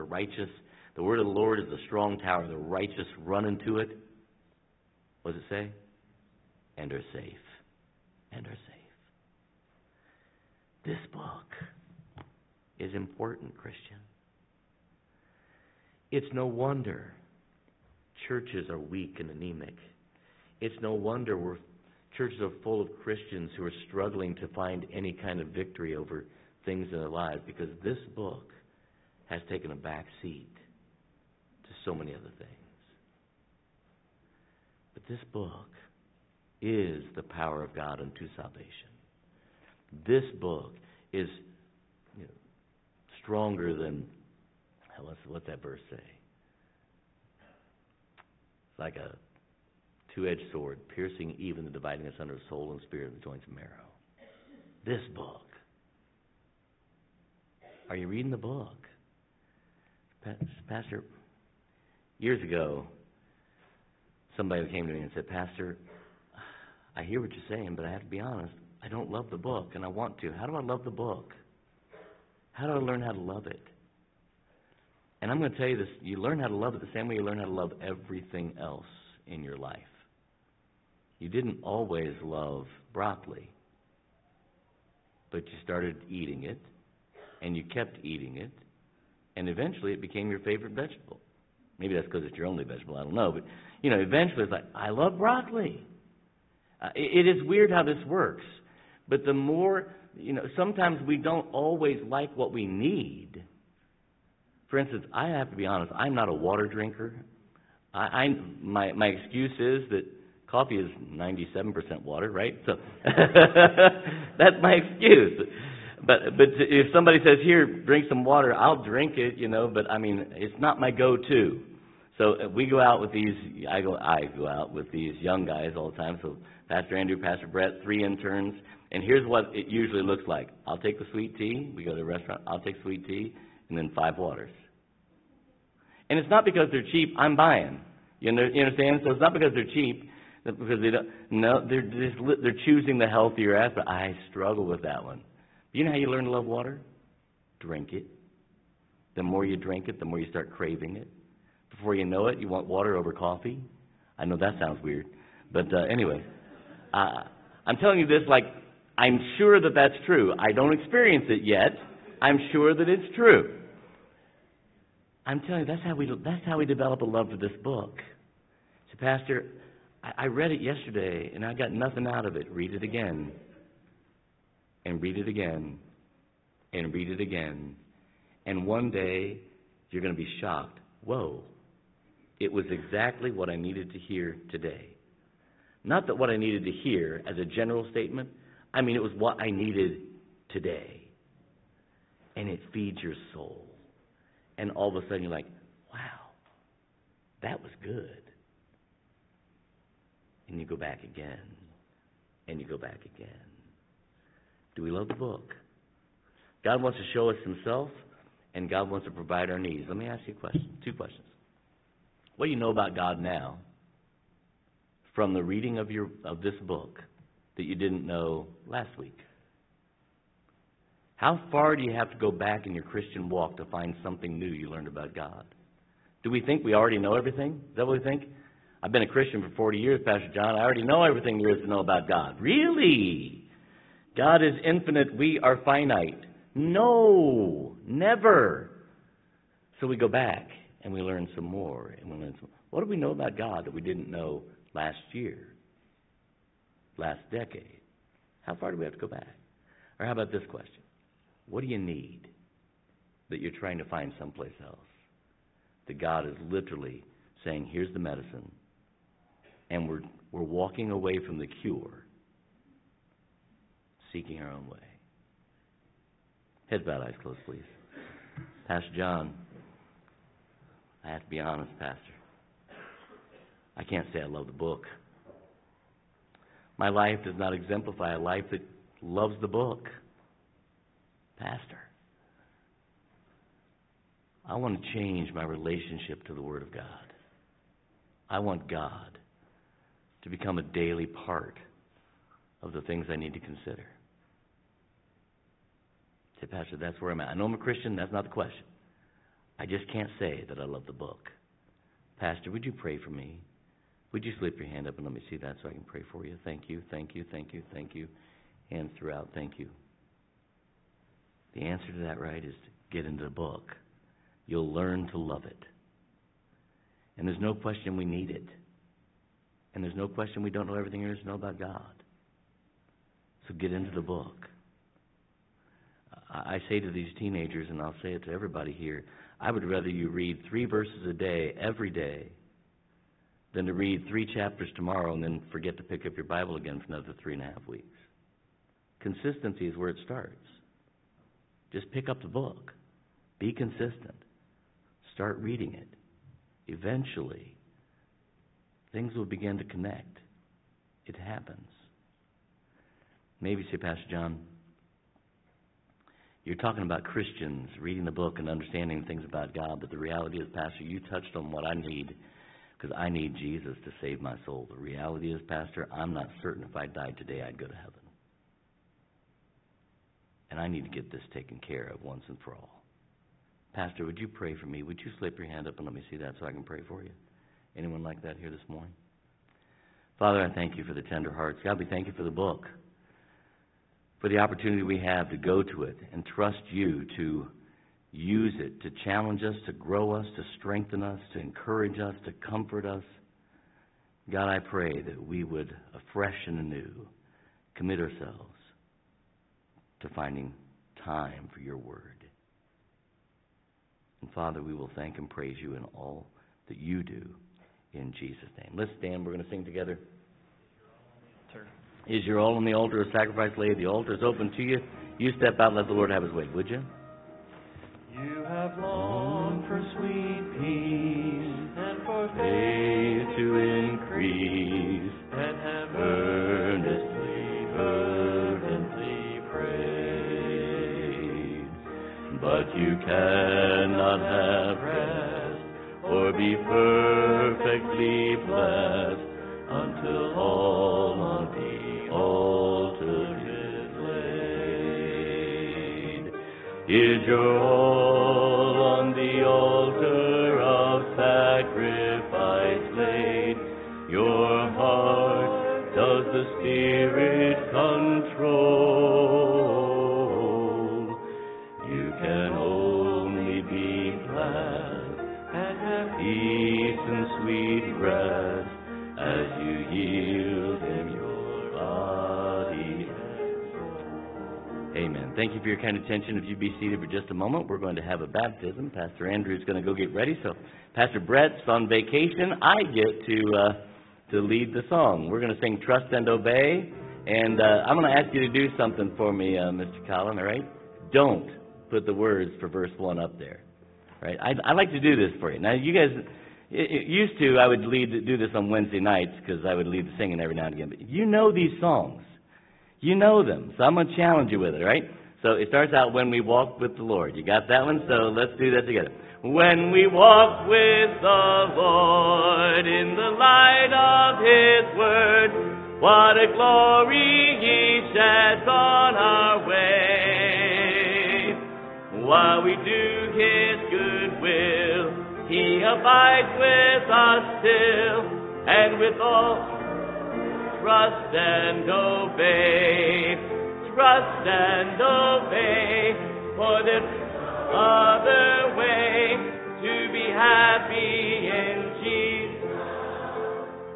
word of the Lord is a strong tower. The righteous run into it. What does it say? And are safe. And are safe. This book is important, Christian. It's no wonder churches are weak and anemic. It's no wonder churches are full of Christians who are struggling to find any kind of victory over things in their lives, because this book has taken a back seat to so many other things. But this book is the power of God unto salvation. This book is stronger than... What's that verse say? It's like a two-edged sword, piercing even the dividing asunder of soul and spirit, the joints and marrow. This book. Are you reading the book? Pastor, years ago, somebody came to me and said, Pastor, I hear what you're saying, but I have to be honest, I don't love the book, and I want to. How do I love the book? How do I learn how to love it? And I'm going to tell you this, you learn how to love it the same way you learn how to love everything else in your life. You didn't always love broccoli, but you started eating it, and you kept eating it, and eventually it became your favorite vegetable. Maybe that's because it's your only vegetable, I don't know, but eventually it's like, I love broccoli. It is weird how this works, but the more, sometimes we don't always like what we need, For instance, I have to be honest, I'm not a water drinker. My excuse is that coffee is 97% water, right? So that's my excuse. But if somebody says, here, drink some water, I'll drink it, you know, but I mean, it's not my go-to. So we go out with these, I go out with these young guys all the time. So Pastor Andrew, Pastor Brett, 3 interns. And here's what it usually looks like. I'll take the sweet tea. We go to a restaurant. I'll take sweet tea and then 5 waters. And it's not because they're cheap. I'm buying. You understand? So it's not because they're cheap. Because they don't. No, they're choosing the healthier aspect. I struggle with that one. You know how you learn to love water? Drink it. The more you drink it, the more you start craving it. Before you know it, you want water over coffee. I know that sounds weird, but anyway, I'm telling you this like I'm sure that that's true. I don't experience it yet. I'm sure that it's true. I'm telling you, that's how we develop a love for this book. So, Pastor, I read it yesterday and I got nothing out of it. Read it again. And read it again, and read it again. And one day, you're going to be shocked. Whoa, it was exactly what I needed to hear today. Not that what I needed to hear as a general statement. I mean, it was what I needed today. And it feeds your soul. And all of a sudden, you're like, wow, that was good. And you go back again, and you go back again. Do we love the book? God wants to show us himself, and God wants to provide our needs. Let me ask you a question, 2 questions. What do you know about God now from the reading of this book that you didn't know last week? How far do you have to go back in your Christian walk to find something new you learned about God? Do we think we already know everything? Is that what we think? I've been a Christian for 40 years, Pastor John. I already know everything there is to know about God. Really? God is infinite, we are finite. No, never. So we go back and we learn some more. And we learn some. What do we know about God that we didn't know last year, last decade? How far do we have to go back? Or how about this question? What do you need that you're trying to find someplace else? That God is literally saying, here's the medicine. And we're walking away from the cure. Seeking our own way. Heads bowed, eyes closed, please. Pastor John, I have to be honest, Pastor. I can't say I love the book. My life does not exemplify a life that loves the book. Pastor, I want to change my relationship to the Word of God. I want God to become a daily part of the things I need to consider. Say, Pastor, that's where I'm at. I know I'm a Christian. That's not the question. I just can't say that I love the book. Pastor, would you pray for me? Would you slip your hand up and let me see that so I can pray for you? Thank you, thank you, thank you, thank you. Hands throughout, thank you. The answer to that, right, is to get into the book. You'll learn to love it. And there's no question we need it. And there's no question we don't know everything there is to know about God. So get into the book. I say to these teenagers, and I'll say it to everybody here, I would rather you read 3 verses a day, every day, than to read 3 chapters tomorrow and then forget to pick up your Bible again for another 3.5 weeks. Consistency is where it starts. Just pick up the book. Be consistent. Start reading it. Eventually, things will begin to connect. It happens. Maybe say, Pastor John, you're talking about Christians reading the book and understanding things about God, but the reality is, Pastor, you touched on what I need because I need Jesus to save my soul. The reality is, Pastor, I'm not certain if I died today I'd go to heaven. And I need to get this taken care of once and for all. Pastor, would you pray for me? Would you slip your hand up and let me see that so I can pray for you? Anyone like that here this morning? Father, I thank you for the tender hearts. God, we thank you for the book. For the opportunity we have to go to it and trust you to use it, to challenge us, to grow us, to strengthen us, to encourage us, to comfort us. God, I pray that we would afresh and anew commit ourselves to finding time for your word. And Father, we will thank and praise you in all that you do in Jesus' name. Let's stand. We're going to sing together. Is your all on the altar a sacrifice laid? The altar is open to you. You step out and let the Lord have his way, would you? You have longed for sweet peace and for faith to increase, and have earnestly prayed. But you cannot have rest or be perfectly blessed until all on the altar is laid. Is your all on the altar of sacrifice laid? Your heart does the Spirit control? You can only be glad and have peace and sweet rest as you yield in your body. Amen. Thank you for your kind attention. If you'd be seated for just a moment, we're going to have a baptism. Pastor Andrew's going to go get ready. So Pastor Brett's on vacation. I get to lead the song. We're going to sing Trust and Obey. And I'm going to ask you to do something for me, Mr. Collin, all right? Don't put the words for verse 1 up there. Right? I'd like to do this for you. Now, you guys... It used to, I would do this on Wednesday nights because I would lead the singing every now and again. But you know these songs. You know them. So I'm going to challenge you with it, right? So it starts out, when we walk with the Lord. You got that one? So let's do that together. When we walk with the Lord in the light of his word, what a glory he sheds on our way. While we do his good will, he abides with us still, and with all trust and obey, trust and obey, for there's no other way to be happy in Jesus,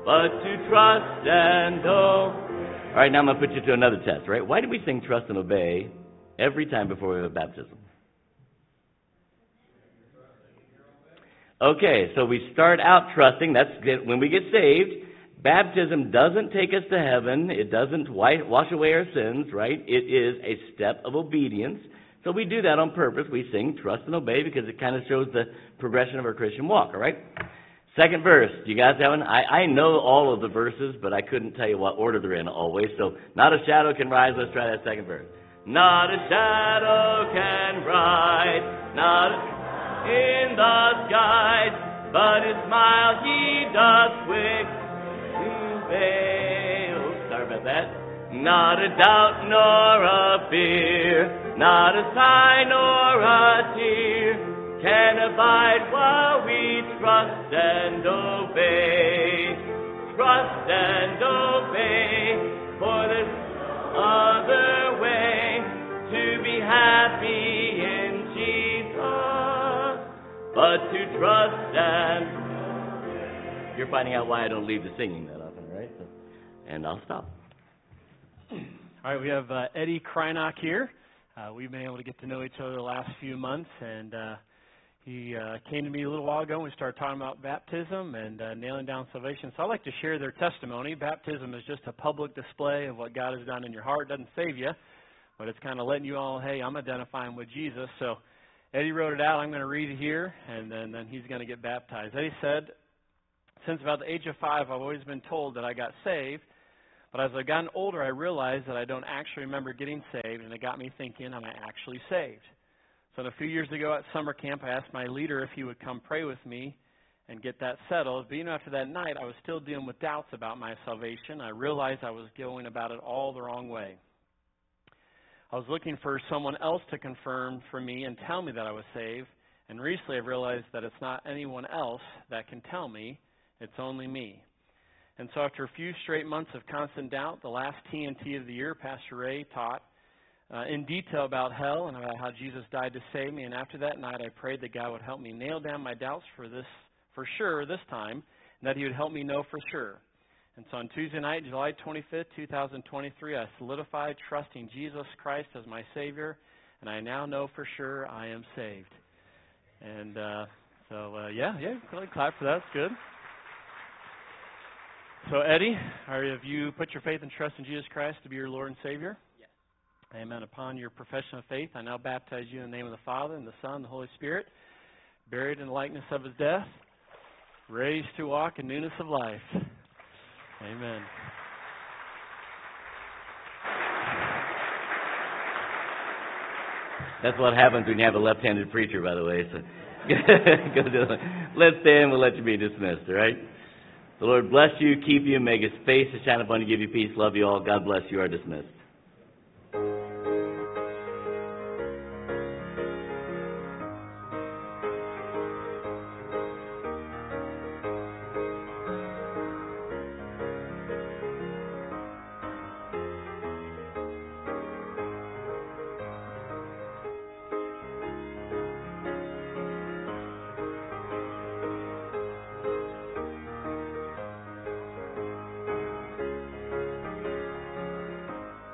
but to trust and obey. All right, now I'm going to put you to another test, right? Why do we sing trust and obey every time before we have a baptism? Okay, so we start out trusting. That's when we get saved. Baptism doesn't take us to heaven. It doesn't wash away our sins, right? It is a step of obedience. So we do that on purpose. We sing trust and obey because it kind of shows the progression of our Christian walk, all right? Second verse. You guys have one? I know all of the verses, but I couldn't tell you what order they're in always. So not a shadow can rise. Let's try that second verse. Not a shadow can rise. Not a in the skies, but his smile he doth quick to veil. Sorry about that. Not a doubt nor a fear, not a sigh nor a tear, can abide while we trust and obey. Trust and obey, for there's no other way to be happy, but to trust and... You're finding out why I don't leave the singing that often, right? And I'll stop. All right, we have Eddie Krynock here. We've been able to get to know each other the last few months, and he came to me a little while ago and we started talking about baptism and nailing down salvation. So I'd like to share their testimony. Baptism is just a public display of what God has done in your heart. It doesn't save you, but it's kind of letting you all, hey, I'm identifying with Jesus. So Eddie wrote it out. I'm going to read it here, and then he's going to get baptized. Eddie said, since about the age of 5, I've always been told that I got saved, but as I've gotten older, I realized that I don't actually remember getting saved, and it got me thinking, am I actually saved? So a few years ago at summer camp, I asked my leader if he would come pray with me and get that settled. But even after that night, I was still dealing with doubts about my salvation. I realized I was going about it all the wrong way. I was looking for someone else to confirm for me and tell me that I was saved, and recently I realized that it's not anyone else that can tell me, it's only me. And so after a few straight months of constant doubt, the last TNT of the year, Pastor Ray taught in detail about hell and about how Jesus died to save me, and after that night I prayed that God would help me nail down my doubts for sure this time, and that he would help me know for sure. And so on Tuesday night, July 25th, 2023, I solidified trusting Jesus Christ as my Savior, and I now know for sure I am saved. And really clap for that. It's good. So, Eddie, have you put your faith and trust in Jesus Christ to be your Lord and Savior? Yes. Amen. Upon your profession of faith, I now baptize you in the name of the Father, and the Son, and the Holy Spirit, buried in the likeness of his death, raised to walk in newness of life. Amen. That's what happens when you have a left-handed preacher, by the way. So let's stand, we'll let you be dismissed, all right? The Lord bless you, keep you, make his face to shine upon you, give you peace, love you all. God bless you, are dismissed.